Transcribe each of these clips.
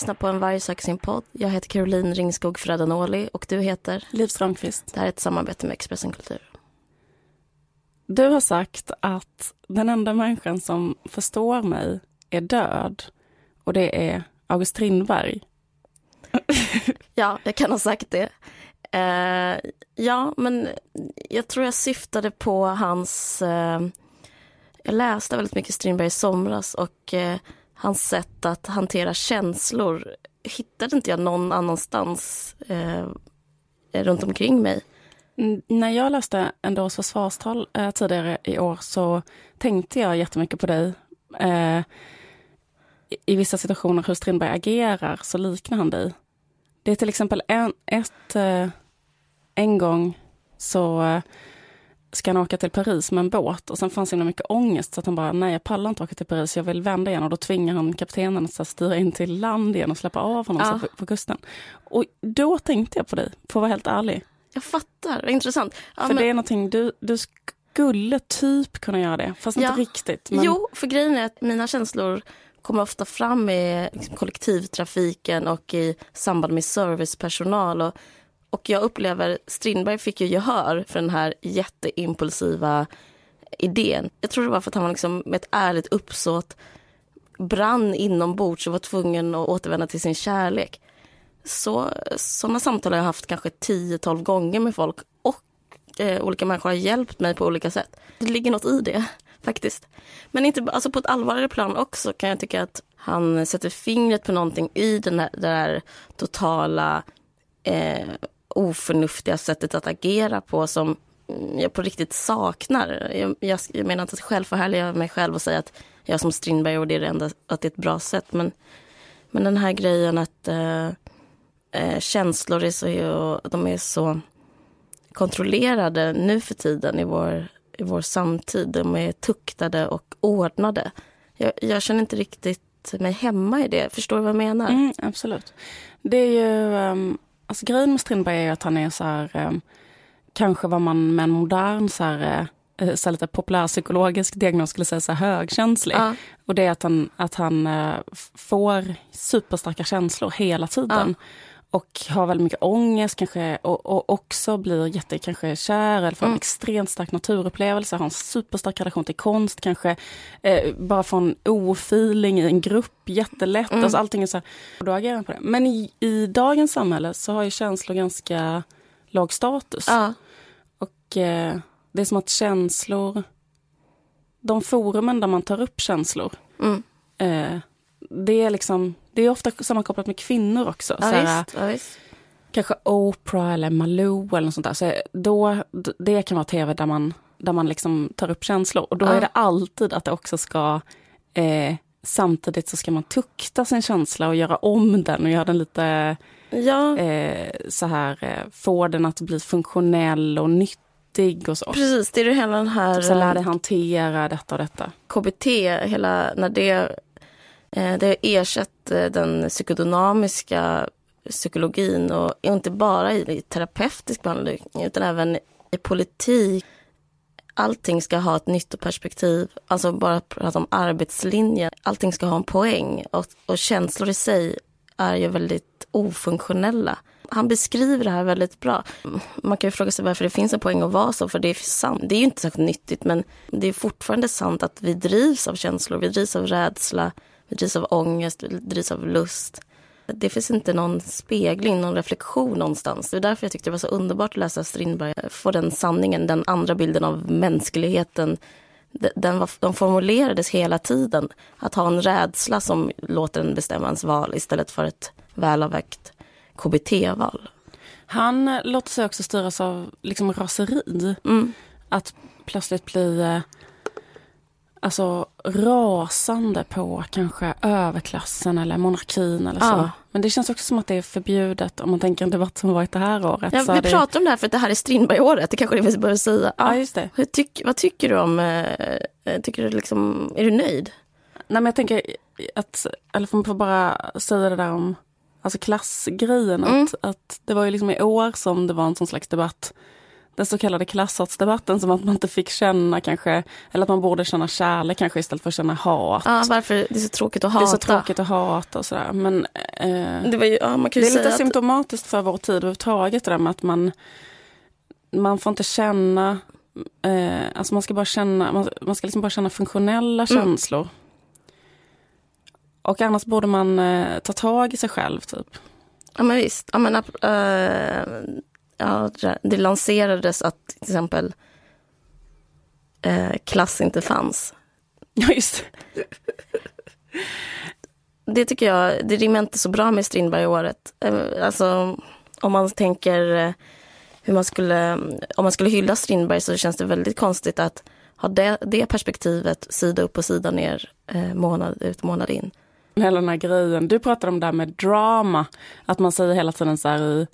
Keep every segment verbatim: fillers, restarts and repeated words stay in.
lyssnar på En varg söker sin podd. Jag heter Caroline Ringskog Fredh Norli och du heter Liv Strandqvist. Det här är ett samarbete med Expressen Kultur. Du har sagt att den enda människan som förstår mig är död, och det är August Strindberg. Ja, jag kan ha sagt det. Uh, ja, men jag tror jag syftade på hans... Uh, jag läste väldigt mycket Strindberg i somras, och uh, hans sätt att hantera känslor hittade inte jag någon annanstans uh, runt omkring mig. När jag läste ändå års försvarstal eh, tidigare i år, så tänkte jag jättemycket på dig. Eh, I vissa situationer hur Strindberg agerar så liknar han dig. Det är till exempel en, ett, eh, en gång så eh, ska han åka till Paris med en båt. Och sen fanns det mycket ångest så att han bara, nej jag pallar inte åka till Paris, jag vill vända igen. Och då tvingar han kaptenen att så här, styra in till land igen och släppa av honom ja. så, på, på kusten. Och då tänkte jag på dig, för att vara helt ärlig. Jag fattar, det är intressant. Ja, för men... det är någonting, du, du skulle typ kunna göra det, fast ja. inte riktigt. Men... Jo, för grejen är att mina känslor kommer ofta fram i liksom, kollektivtrafiken och i samband med servicepersonal. Och, och jag upplever, Strindberg fick ju gehör för den här jätteimpulsiva idén. Jag tror det var för att han var liksom, med ett ärligt uppsåt brann inombords och var tvungen att återvända till sin kärlek. Så, sådana samtal har jag haft kanske tio tolv gånger med folk, och eh, olika människor har hjälpt mig på olika sätt. Det ligger något i det faktiskt. Men inte, alltså på ett allvarligare plan också kan jag tycka att han sätter fingret på någonting i den här, det här totala eh, oförnuftiga sättet att agera på, som jag på riktigt saknar. Jag, jag, jag menar inte att själv förhärliga mig själv och säga att jag är som Strindberg och det är det enda, att det är ett bra sätt. Men, men den här grejen att... Eh, Eh, känslor är så, de är så kontrollerade nu för tiden i vår, i vår samtid. De är tuktade och ordnade. Jag, jag känner inte riktigt mig hemma i det. Förstår du vad jag menar? Mm, absolut. Det är ju, um, alltså grejen med Strindberg är att han är så här, um, kanske vad man med en modern så här, uh, så här lite populärpsykologisk diagnos skulle säga så här, högkänslig. Uh. Och det är att han, att han uh, får superstarka känslor hela tiden. Uh. Och har väldigt mycket ångest kanske, och, och också blir jätte kanske kär, eller får en mm. extremt stark naturupplevelse, har en superstark relation till konst kanske, eh, bara från ofeeling i en grupp jättelätt, mm. alltså allting är så här, och då agerar han på det. Men i, i dagens samhälle så har ju känslor ganska låg status. Uh. Och eh, det är som att känslor, de forumen där man tar upp känslor, mm. eh, det är liksom, det är ofta sammankopplat med kvinnor också. Ja, såhär, visst, ja, visst. Kanske Oprah eller Malou eller något sånt där. Så då, det kan vara tv där man, där man liksom tar upp känslor. Och då ja. är det alltid att det också ska... Eh, samtidigt så ska man tukta sin känsla och göra om den och göra den lite... Ja. Eh, så här, eh, få den att bli funktionell och nyttig och så. Precis, det är ju hela den här... Så lär dig hantera detta och detta. K B T, hela, när det... Det har ersatt den psykodynamiska psykologin, och inte bara i terapeutisk behandling utan även i politik. Allting ska ha ett nyttoperspektiv, alltså bara prata om arbetslinjen. Allting ska ha en poäng, och, och känslor i sig är ju väldigt ofunktionella. Han beskriver det här väldigt bra. Man kan ju fråga sig varför det finns en poäng att vara så, för det är sant. Det är ju inte särskilt nyttigt, men det är fortfarande sant att vi drivs av känslor, vi drivs av rädsla. Vi drivs av ångest, vi drivs av lust. Det finns inte någon spegling, någon reflektion någonstans. Det är därför jag tyckte det var så underbart att läsa Strindberg. Få den sanningen, den andra bilden av mänskligheten. Den var, de formulerades hela tiden. Att ha en rädsla som låter en bestämma ens val istället för ett välavvägt K B T-val. Han låter sig också styras av liksom raseri. Mm. Att plötsligt bli... Alltså rasande på kanske överklassen eller monarkin eller så. Ja. Men det känns också som att det är förbjudet, om man tänker en debatt som varit det här året. Ja, så vi det... pratar om det här för att det här är Strindberg-året. Det kanske det vi bör säga. Ja, just det. Hur tyck, vad tycker du om... Eh, tycker du liksom, är du nöjd? Nej, men jag tänker att... Eller får man bara säga det där om alltså klassgrejen. Mm. Att, att det var ju liksom i år som det var en sån slags debatt den så kallade klassartsdebatten, som att man inte fick känna kanske, eller att man borde känna kärlek kanske istället för att känna hat. Ja, varför det är så tråkigt att hata. Det är så tråkigt att hata och sådär. Men eh, det, var ju, ja, man kan ju det är säga lite att... symptomatiskt för vår tid överhuvudtaget det där med att man man får inte känna eh, alltså man ska bara känna man, man ska liksom bara känna funktionella mm. känslor. Och annars borde man eh, ta tag i sig själv typ. Ja men visst, ja men äh, ja, det lanserades att till exempel äh, klass inte fanns. Ja just det. Det tycker jag, det rimmar inte så bra med Strindberg i året. Alltså om man tänker hur man skulle, om man skulle hylla Strindberg så känns det väldigt konstigt att ha det, det perspektivet sida upp och sida ner äh, månad ut månad in. Hela den här grejen. Du pratar om det där med drama. Att man säger hela tiden så här i...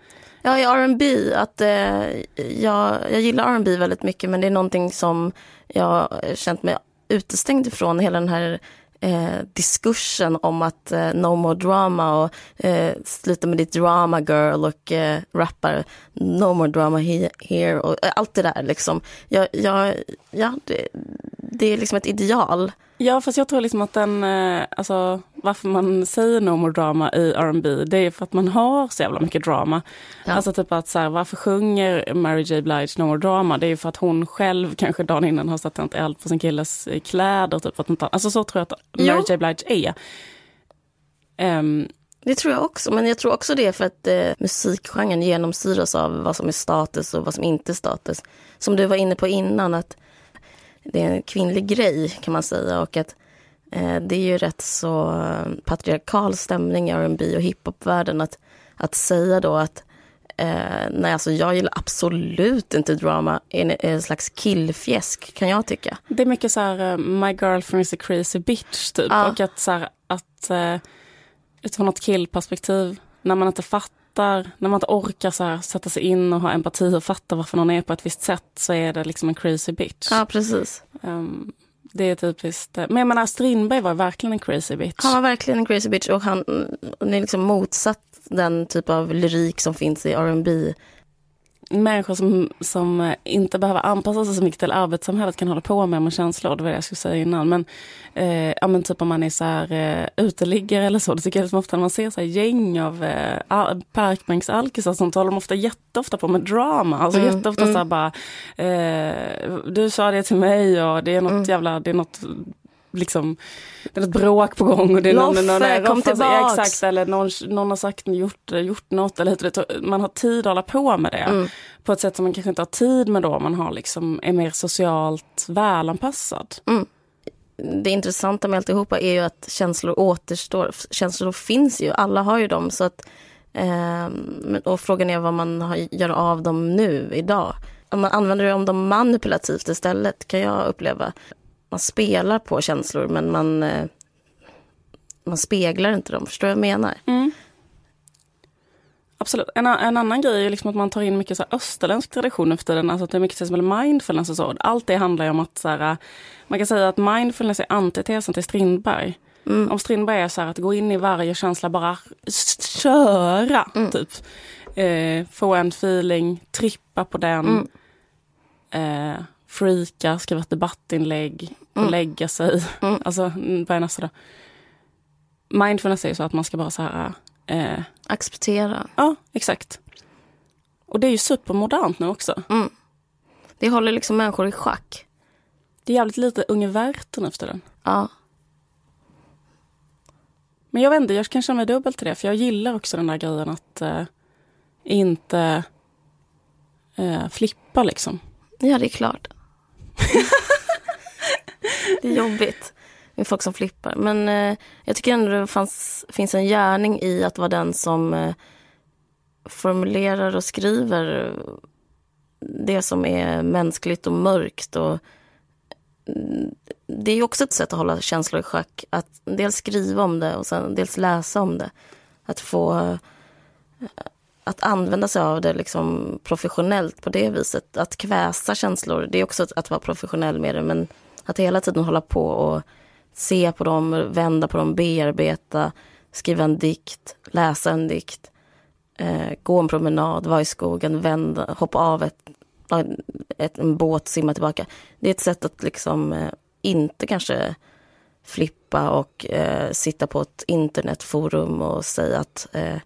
Ja, i R and B. Att, eh, jag, jag gillar R and B väldigt mycket, men det är någonting som jag känt mig utestängd ifrån. Hela den här eh, diskursen om att eh, no more drama och eh, sluta med ditt drama girl och eh, rappar no more drama he- here och eh, allt det där liksom. Jag, jag, ja, det, det är liksom ett ideal. Ja, fast jag tror liksom att den, alltså, varför man säger no more drama i R and B, det är för att man har så jävla mycket drama. Ja. Alltså typ att så här, varför sjunger Mary J Blige no more drama? Det är ju för att hon själv kanske dagen innan har satt tänt eld på sin killes kläder. Typ, att tar, alltså så tror jag att Mary jo. J Blige är. Um, det tror jag också, men jag tror också det är för att eh, musikgenren genomsyras av vad som är status och vad som inte är status. Som du var inne på innan, att det är en kvinnlig grej kan man säga, och att eh, det är ju rätt så patriarkal stämning i R and B och hiphopvärlden att, att säga då att eh, nej alltså jag gillar absolut inte drama, en, en slags killfjäsk kan jag tycka. Det är mycket så här my girlfriend is a crazy bitch typ ja. Och att, så här, att eh, utifrån något killperspektiv när man inte fattar Där, när man inte orkar så här, sätta sig in och ha empati och fatta varför någon är på ett visst sätt så är det liksom en crazy bitch. Ja, precis. Um, det är typiskt. Men jag menar, Strindberg var verkligen en crazy bitch. Han var verkligen en crazy bitch och han, han är liksom motsatt den typ av lyrik som finns i R and B. Människor som, som inte behöver anpassa sig så mycket till arbetssamhället kan hålla på med med känslor, det var det jag skulle säga innan. Men, eh, ja, men typ om man är så här eh, uteliggare eller så, det tycker jag som ofta när man ser så här gäng av eh, parkbänksalkisar som talar de ofta jätteofta på med drama. Alltså mm, jätteofta mm. så här bara, eh, du sa det till mig och det är något mm. jävla, det är något... liksom det är ett bråk på gång och det är någon, Loffe, någon där, kom tillbaks exakt, eller någon, någon har sagt gjort, gjort något eller hur, man har tid att hålla på med det mm. på ett sätt som man kanske inte har tid med då man har liksom, är mer socialt välanpassad mm. Det intressanta med alltihopa är ju att känslor återstår, känslor finns ju, alla har ju dem så att, eh, och frågan är vad man har, gör av dem nu, idag om man använder om dem manipulativt istället kan jag uppleva. Man spelar på känslor men man, man speglar inte dem, förstår jag vad jag menar? Mm. Absolut. En, en annan grej är liksom att man tar in mycket så här österländsk tradition nu för tiden, alltså att det är mycket som är mindfulness och så. Allt det handlar ju om att så här, man kan säga att mindfulness är antitesen till Strindberg. Mm. Om Strindberg är så här att gå in i varje känsla, bara köra mm. typ. Eh, få en feeling, trippa på den. Mm. Eh, freaka, skriva ett debattinlägg och mm. lägga sig. Mm. Alltså, vad är nästa då? Mindfulness är ju så att man ska bara så här... Eh... acceptera. Ja, exakt. Och det är ju supermodernt nu också. Mm. Det håller liksom människor i schack. Det är jävligt lite univerten efter den. Ja. Men jag vet inte, jag kan känna mig dubbelt till det. För jag gillar också den där grejen att eh, inte eh, flippa liksom. Ja, det är klart. Det är jobbigt med folk som flippar. Men eh, jag tycker ändå det fanns, finns en gärning i att vara den som eh, formulerar och skriver det som är mänskligt och mörkt. Och, det är också ett sätt att hålla känslor i schack. Att dels skriva om det och sen dels läsa om det. Att få... Eh, Att använda sig av det liksom professionellt på det viset. Att kväsa känslor, det är också att, att vara professionell med det. Men att hela tiden hålla på och se på dem, vända på dem, bearbeta, skriva en dikt, läsa en dikt. Eh, gå en promenad, vara i skogen, vända, hoppa av ett ett, en båt simma tillbaka. Det är ett sätt att liksom eh, inte kanske flippa och eh, sitta på ett internetforum och säga att eh,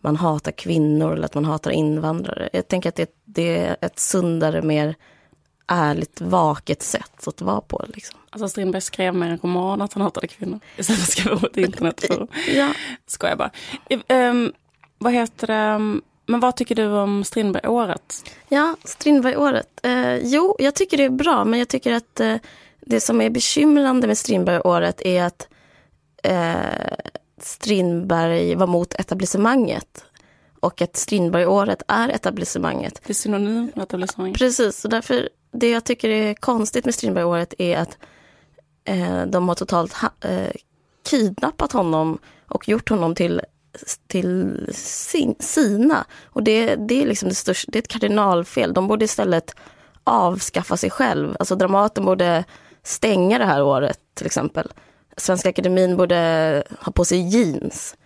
man hatar kvinnor eller att man hatar invandrare. Jag tänker att det, det är ett sundare, mer ärligt, vaket sätt att vara på. Liksom. Alltså Strindberg skrev med en roman att han hatade kvinnor istället för att skriva på ett internetforum. Ja. Skojar bara. Um, vad heter det? Men vad tycker du om Strindberg-året? Ja, Strindberg-året. Eh, jo, jag tycker det är bra, men jag tycker att eh, det som är bekymrande med Strindberg-året är att eh, Strindberg var mot etablissemanget och att Strindberg-året är etablissemanget. Det är synonym med etablissemanget. Precis, och därför det jag tycker är konstigt med Strindberg-året är att eh, de har totalt ha- eh, kidnappat honom och gjort honom till till sin, sina och det, det är liksom det största, det är ett kardinalfel. De borde istället avskaffa sig själv. Alltså Dramaten borde stänga det här året till exempel. Svenska Akademin borde ha på sig jeans.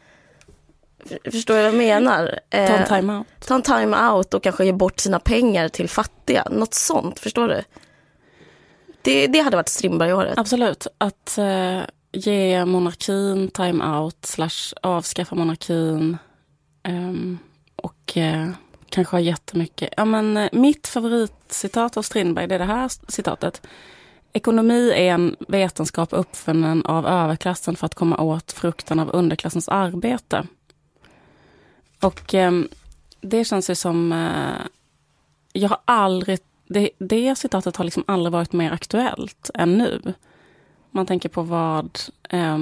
Förstår du vad jag menar? Eh, ta en time out. Ta en time out och kanske ge bort sina pengar till fattiga. Något sånt, förstår du? Det, det hade varit Strindberg-året. Absolut, att eh... ge monarkin time out slash avskaffa monarkin um, och uh, kanske ha jättemycket. Ja, men uh, mitt favoritcitat av Strindberg, det är det här citatet. Ekonomi är en vetenskap uppfunnen av överklassen för att komma åt frukten av underklassens arbete. Och um, det känns ju som uh, jag har aldrig det, det citatet har liksom aldrig varit mer aktuellt än nu. Man tänker på vad eh,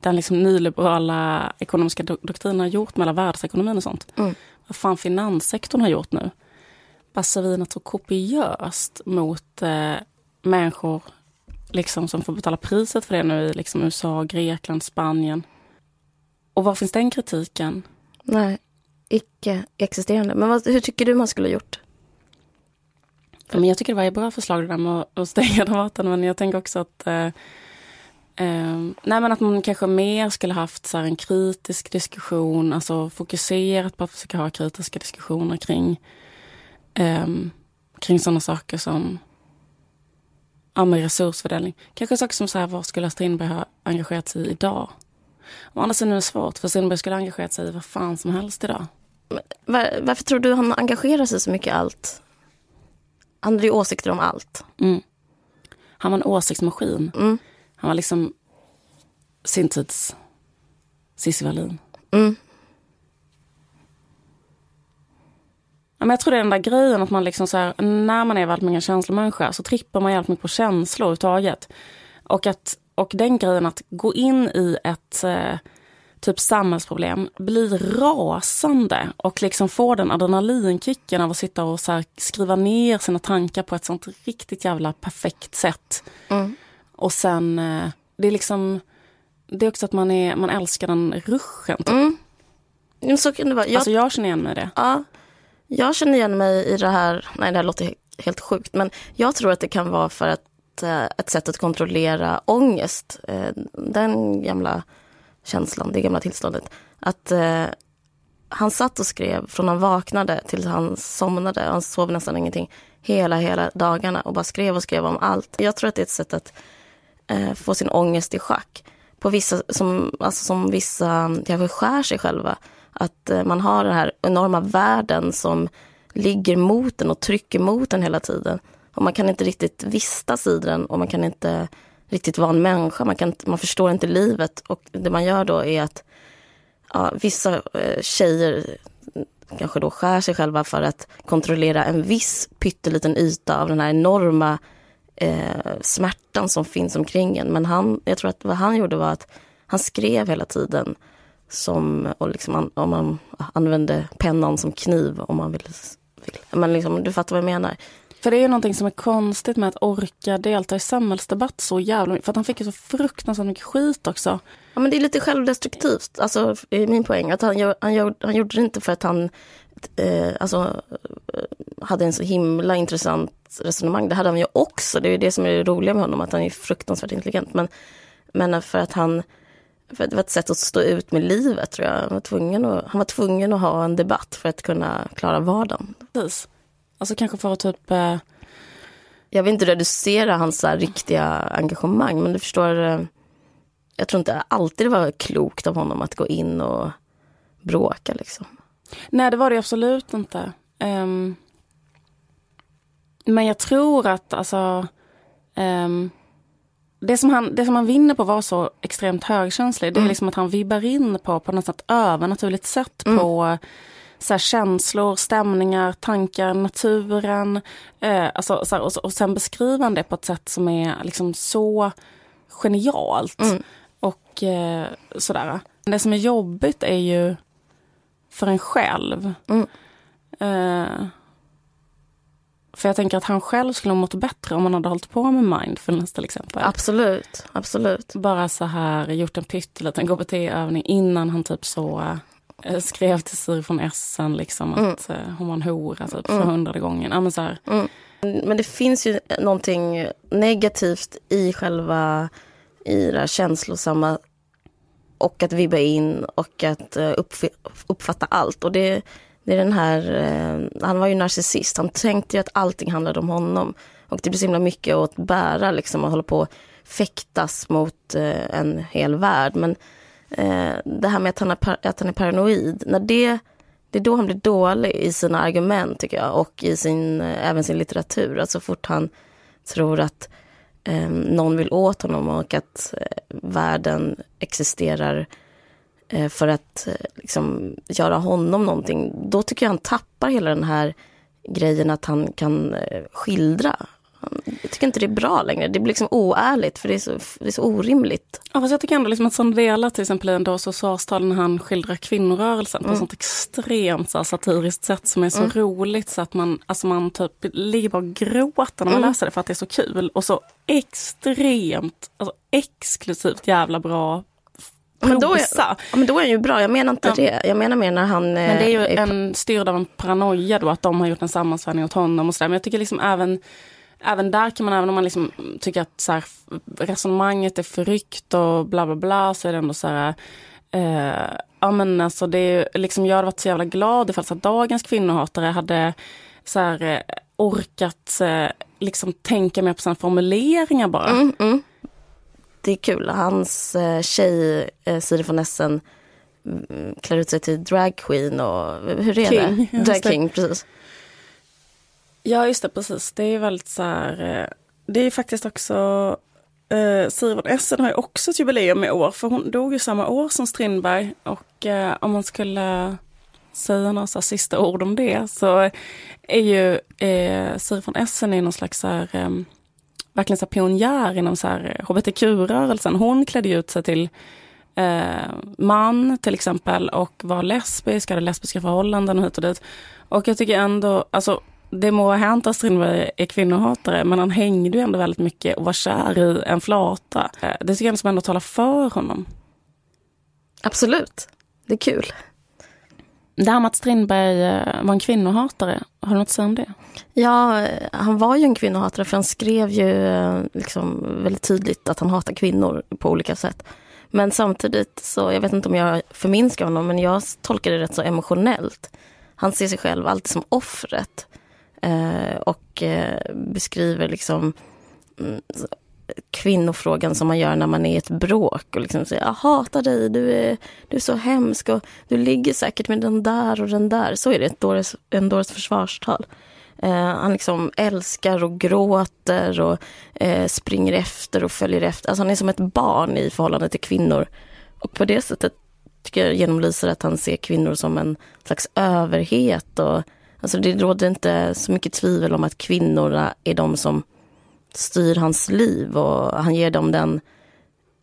den liksom nyliberala ekonomiska do- doktrinen har gjort med alla världsekonomin och sånt. Mm. Vad fan finanssektorn har gjort nu. Bassavinat så kopiöst mot eh, människor liksom, som får betala priset för det nu i liksom, U S A, Grekland, Spanien. Och var finns den kritiken? Nej, icke existerande. Men vad, hur tycker du man skulle ha gjort? Men jag tycker det var ett bra förslag det där med att stänga Dramaten, men jag tänker också att eh, eh, nej, men att man kanske mer skulle haft så här en kritisk diskussion, alltså fokuserat på att försöka ha kritiska diskussioner kring eh, kring sådana saker som ja, med resursfördelning. Kanske saker som så här, vad skulle Strindberg ha engagerat sig i idag? Och annars är det svårt, för Strindberg skulle engagera sig i vad fan som helst idag. Var, varför tror du han engagerar sig så mycket i allt? Han hade ju åsikter om allt. Mm. Han var en åsiktsmaskin. Mm. Han var liksom sin tids Cissi Wallin. Mm. Ja, men jag tror det är den där grejen att man liksom så här, när man är väldigt många känslomänniskor så trippar man jävligt mycket på känslor uttaget. Och, att, och den grejen att gå in i ett eh, typ samhällsproblem, blir rasande och liksom får den adrenalinkicken av att sitta och så här skriva ner sina tankar på ett sånt riktigt jävla perfekt sätt. Mm. Och sen, det är liksom det är också att man, är, man älskar den ruschen. Typ. Mm. Så kan det vara. Jag, alltså jag känner igen mig i det. Ja, jag känner igen mig i det här, nej det här låter helt sjukt, men jag tror att det kan vara för att ett sätt att kontrollera ångest. Den gamla känslan, det gamla tillståndet. Att eh, han satt och skrev från han vaknade tills han somnade. Han sov nästan ingenting hela, hela dagarna och bara skrev och skrev om allt. Jag tror att det är ett sätt att eh, få sin ångest i schack. På vissa, som, alltså som vissa kanske skär sig själva. Att eh, man har den här enorma världen som ligger mot den och trycker mot den hela tiden. Och man kan inte riktigt vistas i den och man kan inte riktigt van människa, man, kan, man förstår inte livet och det man gör då är att ja, vissa tjejer kanske då skär sig själva för att kontrollera en viss pytteliten yta av den här enorma eh, smärtan som finns omkring en, men han, jag tror att vad han gjorde var att han skrev hela tiden som, och liksom an, om man använde pennan som kniv om man vill, vill. Men liksom, du fattar vad jag menar. För det är ju någonting som är konstigt med att orka delta i samhällsdebatt så jävla mycket. För att han fick ju så fruktansvärt mycket skit också. Ja, men det är lite självdestruktivt. Alltså, det är min poäng. Att han, han, gjorde, han gjorde det inte för att han eh, alltså, hade en så himla intressant resonemang. Det hade han ju också. Det är ju det som är det roliga med honom. Att han är fruktansvärt intelligent. Men, men för att han... För det var ett sätt att stå ut med livet, tror jag. Han var tvungen att, han var tvungen att ha en debatt för att kunna klara vardagen. Precis. Alltså kanske för att typ... Eh... Jag vill inte reducera hans här riktiga engagemang, men du förstår... Eh... Jag tror inte alltid det var klokt av honom att gå in och bråka liksom. Nej, det var det absolut inte. Um... Men jag tror att alltså... Um... Det som, han, det som han vinner på var så extremt högkänslig. Det är liksom att han vibbar in på på något sätt övernaturligt sätt mm. på så här, känslor, stämningar, tankar, naturen. Eh, alltså, så här, och, och sen beskriver han det på ett sätt som är liksom så genialt. Mm. Och eh, sådär. Det som är jobbigt är ju för en själv. Mm. Eh, För jag tänker att han själv skulle ha mått bättre om han hade hållit på med mindfulness till exempel. Absolut, absolut. Bara så här, gjort en pytteliten K B T-övning innan han typ så äh, skrev till Siri von Essen liksom mm. att äh, hon var en hora typ för mm. hundrade gången. Ja, men, så här. Mm. men det finns ju någonting negativt i själva, i det här känslosamma och att vibba in och att äh, uppf- uppfatta allt och det Det är den här, eh, han var ju narcissist. Han tänkte ju att allting handlade om honom. Och det blir så himla mycket att bära liksom, och hålla på och fäktas mot eh, en hel värld. Men eh, det här med att han, är, att han är paranoid, när det, det är då han blir dålig i sina argument tycker jag. Och i sin, även sin litteratur. Att så fort han tror att eh, någon vill åt honom och att eh, världen existerar för att liksom, göra honom någonting, då tycker jag han tappar hela den här grejen att han kan skildra. Jag tycker inte det är bra längre. Det blir liksom oärligt, för det är så, det är så orimligt. Ja, fast jag tycker ändå liksom att sån delar till exempel i en dag så när han skildrar kvinnorörelsen mm. på ett sånt extremt så här, satiriskt sätt som är så mm. roligt så att man, alltså man typ ligger bara och gråter när man mm. läser det för att det är så kul. Och så extremt, alltså exklusivt jävla bra. Men då, är, ja, men då är han ju bra, jag menar inte ja. det. Jag menar mer när han... Men det är ju är... en styrd av en paranoia då, att de har gjort en sammansvärning åt honom och sådär. Men jag tycker liksom även, även där kan man, även om man liksom tycker att så här, resonemanget är förryckt och bla bla bla, så är det ändå så här... Eh, ja men alltså det är liksom, jag hade varit så jävla glad ifall så att dagens kvinnohatare hade så här, orkat liksom tänka mer på sina formuleringar bara. Mm, mm. Det är kul. Hans tjej Siri von Essen klär ut sig till drag queen och hur är king, det? Drag king, det. Precis. Ja, just det, precis. Det är väldigt så här, det är faktiskt också eh, Siri von Essen har ju också ett jubileum i år, för hon dog ju samma år som Strindberg och eh, om man skulle säga några så här sista ord om det så är ju eh, Siri von Essen är någon slags så här, eh, verkligen så här pionjär inom så här H B T Q-rörelsen. Hon klädde ut sig till eh, man till exempel och var lesbisk, hade lesbiska förhållanden och hit och dit. Och jag tycker ändå, alltså det må ha hänt att Strindberg är kvinnohatare, men han hängde ju ändå väldigt mycket och var kär i en flata. Det tycker jag som ändå talar för honom. Absolut, det är kul. Det här med att Strindberg var en kvinnohatare, har du något att säga om det? Ja, han var ju en kvinnohatare för han skrev ju liksom väldigt tydligt att han hatar kvinnor på olika sätt. Men samtidigt så, jag vet inte om jag förminskar honom, men jag tolkar det rätt så emotionellt. Han ser sig själv alltid som offret och beskriver liksom kvinnofrågan som man gör när man är i ett bråk och liksom säger, jag hatar dig, du är, du är så hemsk och du ligger säkert med den där och den där. Så är det ett dåres, en dåres försvarstal. Eh, han liksom älskar och gråter och eh, springer efter och följer efter. Alltså han är som ett barn i förhållande till kvinnor. Och på det sättet tycker jag genomlyser att han ser kvinnor som en slags överhet. Och, alltså det råder inte så mycket tvivel om att kvinnorna är de som styr hans liv och han ger dem den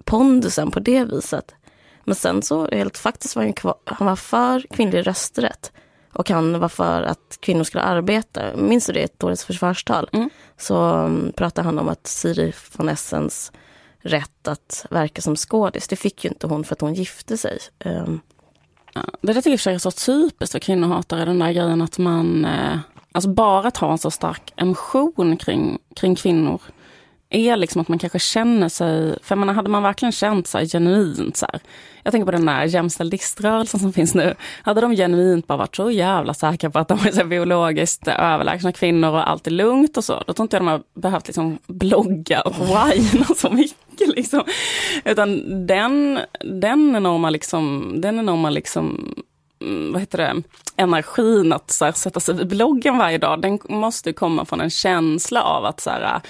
pondusen på det viset. Men sen så helt faktiskt var han, kvar, han var för kvinnlig rösträtt och han var för att kvinnor skulle arbeta. Minns du det, ett årets försvarstal? Mm. Så um, pratade han om att Siri von Essens rätt att verka som skådis, det fick ju inte hon för att hon gifte sig. Um. Ja, det där tycker jag är så typiskt för kvinnohatare, den där grejen att man... Eh... Alltså bara att ha en så stark emotion kring, kring kvinnor är liksom att man kanske känner sig, för man hade man verkligen känt sig genuint så här. Jag tänker på den här jämställdhetsrörelsen som finns nu. Hade de genuint bara varit så jävla säkra på att de är så biologiskt överlägsna kvinnor och allt är lugnt och så, då tror inte jag de har behövt liksom blogga och whina så mycket liksom. Utan den den enorma liksom den enorma liksom vad heter det, energin att så här, sätta sig vid bloggen varje dag, den måste ju komma från en känsla av att så här,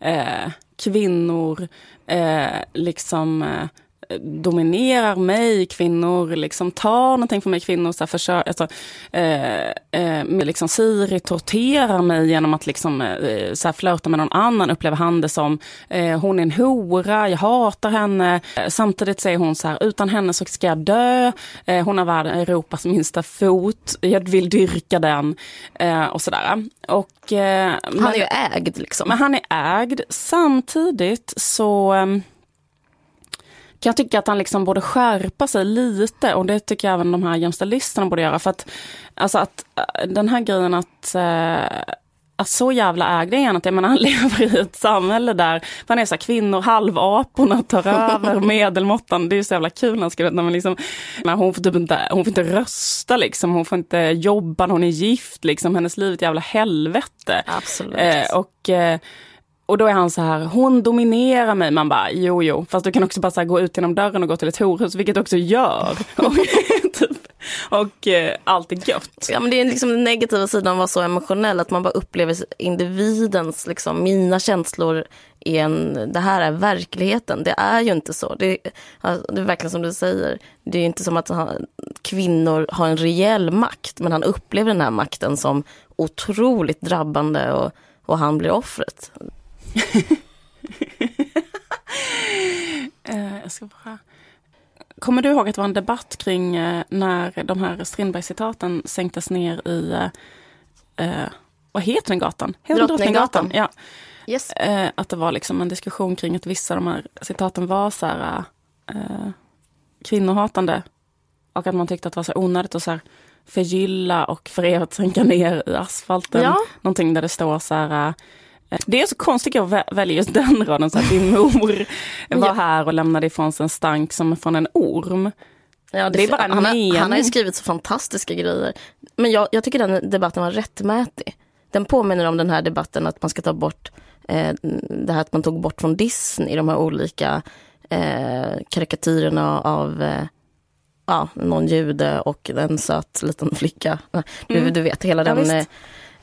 eh, kvinnor eh, liksom eh, dominerar mig, kvinnor liksom tar någonting från mig, kvinnor så här, försöker, alltså, eh, eh, liksom Siri torterar mig genom att liksom eh, så här, flörta med någon annan, upplever han det som eh, hon är en hora, jag hatar henne, eh, samtidigt säger hon så här, utan henne så ska jag dö, eh, hon har världen, Europas minsta fot, jag vill dyrka den eh, och sådär och, eh, han men, är ju ägd liksom, men han är ägd samtidigt så eh, jag tycker att han liksom borde skärpa sig lite, och det tycker jag även de här jämställdhetslisterna borde göra, för att, alltså att den här grejen att, eh, att så jävla ägde igen, att jag menar, han lever i ett samhälle där man är så här, kvinnor, halvaporna tar över medelmåttan, det är ju så jävla kul när man liksom, när hon får typ inte, hon får inte rösta liksom, hon får inte jobba, hon är gift liksom, hennes liv är ett jävla helvete. Absolut. Eh, och eh, Och då är han så här, hon dominerar mig. Man bara, jo, jo. Fast du kan också bara så här, gå ut genom dörren och gå till ett horhus, vilket också gör. Och, typ, och eh, allt är gött. Ja, men det är liksom den negativa sidan, var så emotionell att man bara upplever individens, liksom, mina känslor är en, det här är verkligheten. Det är ju inte så. Det, det är verkligen som du säger. Det är ju inte som att han, kvinnor har en rejäl makt, men han upplever den här makten som otroligt drabbande och, och han blir offret. eh, jag ska bara... Kommer du ihåg att det var en debatt kring eh, när de här Strindberg-citaten sänktes ner i eh, vad heter den gatan? Drottninggatan. Ja. Yes. Eh, att det var liksom en diskussion kring att vissa av de här citaten var så här eh, kvinnohatande, och att man tyckte att det var så onödigt och så här förgylla och för er att sänka ner i asfalten. Ja. Någonting där det står så här. Det är så konstigt att jag väljer just den raden, så att din mor var här och lämnade ifrån sig en stank som från en orm. Ja, det, det är bara han, har, han har ju skrivit så fantastiska grejer. Men jag, jag tycker den debatten var rättmätig. Den påminner om den här debatten att man ska ta bort eh, det här att man tog bort från Disney de här olika eh, karikatyrerna av eh, ja, någon jude och en söt liten flicka. Du, mm. du vet, hela den. Ja,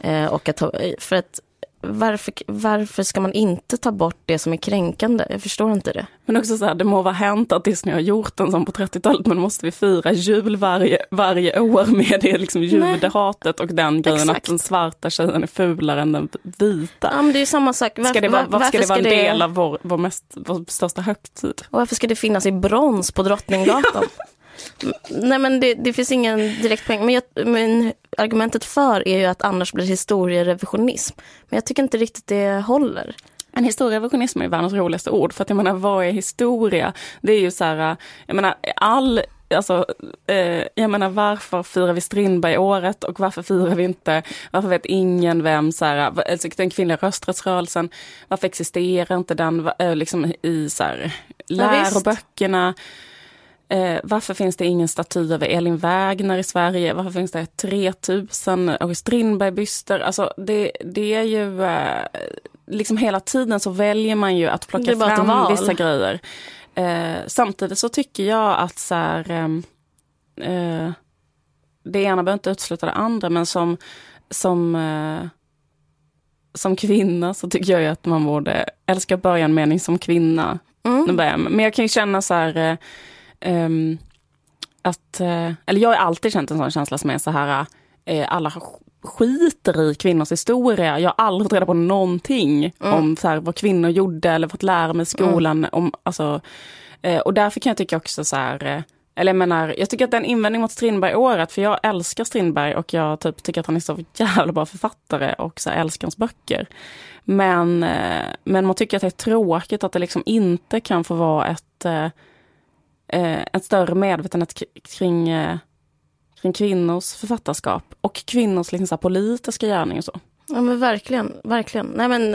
eh, och att, för att Varför, varför ska man inte ta bort det som är kränkande? Jag förstår inte det. Men också så här, det må vara hänt att Disney har gjort en som på trettiotalet, men måste vi fira jul varje, varje år med det liksom judehatet och den grejen. Exakt. Att den svarta tjejen är fulare än den vita. Ja, men det är ju samma sak. Varför ska det vara, varför ska det vara en del det... av vår, vår, mest, vår största högtid? Och varför ska det finnas i brons på Drottninggatan? Nej, men det, det finns ingen direkt poäng. Men, jag, men argumentet för är ju att annars blir historierevisionism. Men jag tycker inte riktigt det håller. En historierevisionism är världens roligaste ord. För att jag menar, vad är historia? Det är ju så här, jag menar, all... Alltså, eh, jag menar, varför firar vi Strindberg-året och varför firar vi inte, varför vet ingen vem så här, alltså, den kvinnliga rösträttsrörelsen, varför existerar inte den eh, liksom i så här, läroböckerna? Eh, varför finns det ingen staty över Elin Wägner i Sverige? Varför finns det tre tusen August Strindberg-byster? Alltså det, det är ju eh, liksom hela tiden så väljer man ju att plocka fram vissa grejer. Eh, samtidigt så tycker jag att så här, eh, det ena behöver inte utesluta det andra, men som som eh, som kvinna så tycker jag ju att man borde älska att börja en mening som kvinna. Mm. Men jag kan ju känna så här... Eh, Um, att, uh, eller jag har alltid känt en sån känsla som är så här uh, alla skiter i kvinnors historia, jag har aldrig fått reda på någonting mm. om så här, vad kvinnor gjorde eller fått lära mig i skolan mm. om, alltså, uh, och därför kan jag tycka också så här, uh, eller jag menar, jag tycker att det är en invändning mot Strindberg-året, för jag älskar Strindberg och jag typ tycker att han är så jävla bra författare och så här, älskar hans böcker, men, uh, men man tycker att det är tråkigt att det liksom inte kan få vara ett uh, Eh, en större medvetenhet kring, eh, kring kvinnors författarskap och kvinnors liksom, så här, politiska gärning och så. Ja men verkligen, verkligen. Nej men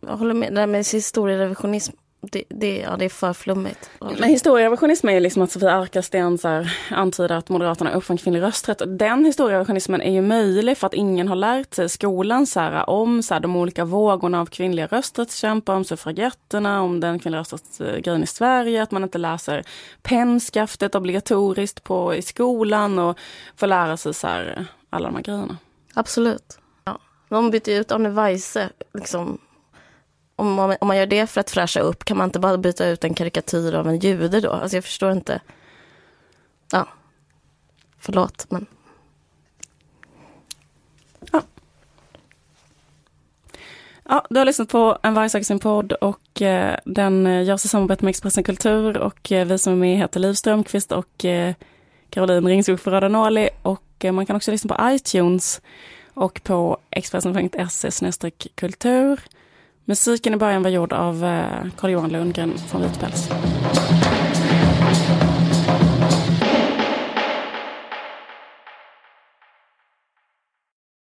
jag håller med, det här med historierevisionism, det, det, ja, det är för flummigt. Men historierevisionism är ju liksom att Sofie Arkhammar så här antyder att Moderaterna uppfann kvinnlig rösträtt. Den historierevisionismen är ju möjlig för att ingen har lärt sig i skolan så här, om så här, de olika vågorna av kvinnliga rösträttskämpar, om suffragetterna, om den kvinnliga rösträttsgrejen i Sverige, att man inte läser pennskaftet obligatoriskt på, i skolan och får lära sig så här, alla de här grejerna. Absolut. Ja. De byter ut Arne Weise liksom. Om man, om man gör det för att fräscha upp, kan man inte bara byta ut en karikatyr av en jude då? Alltså jag förstår inte. Ja, förlåt, men... Ja. Ja, du har lyssnat på En varje sak i sin podd och eh, den görs i samarbete med Expressen Kultur och eh, vi som är med heter Liv Strandqvist och eh, Caroline Ringskog Fredh Norli och eh, man kan också lyssna på iTunes och på expressen punkt se snedstreck kultur. Musiken i början var gjord av Carl-Johan Lundgren från Vitpäls.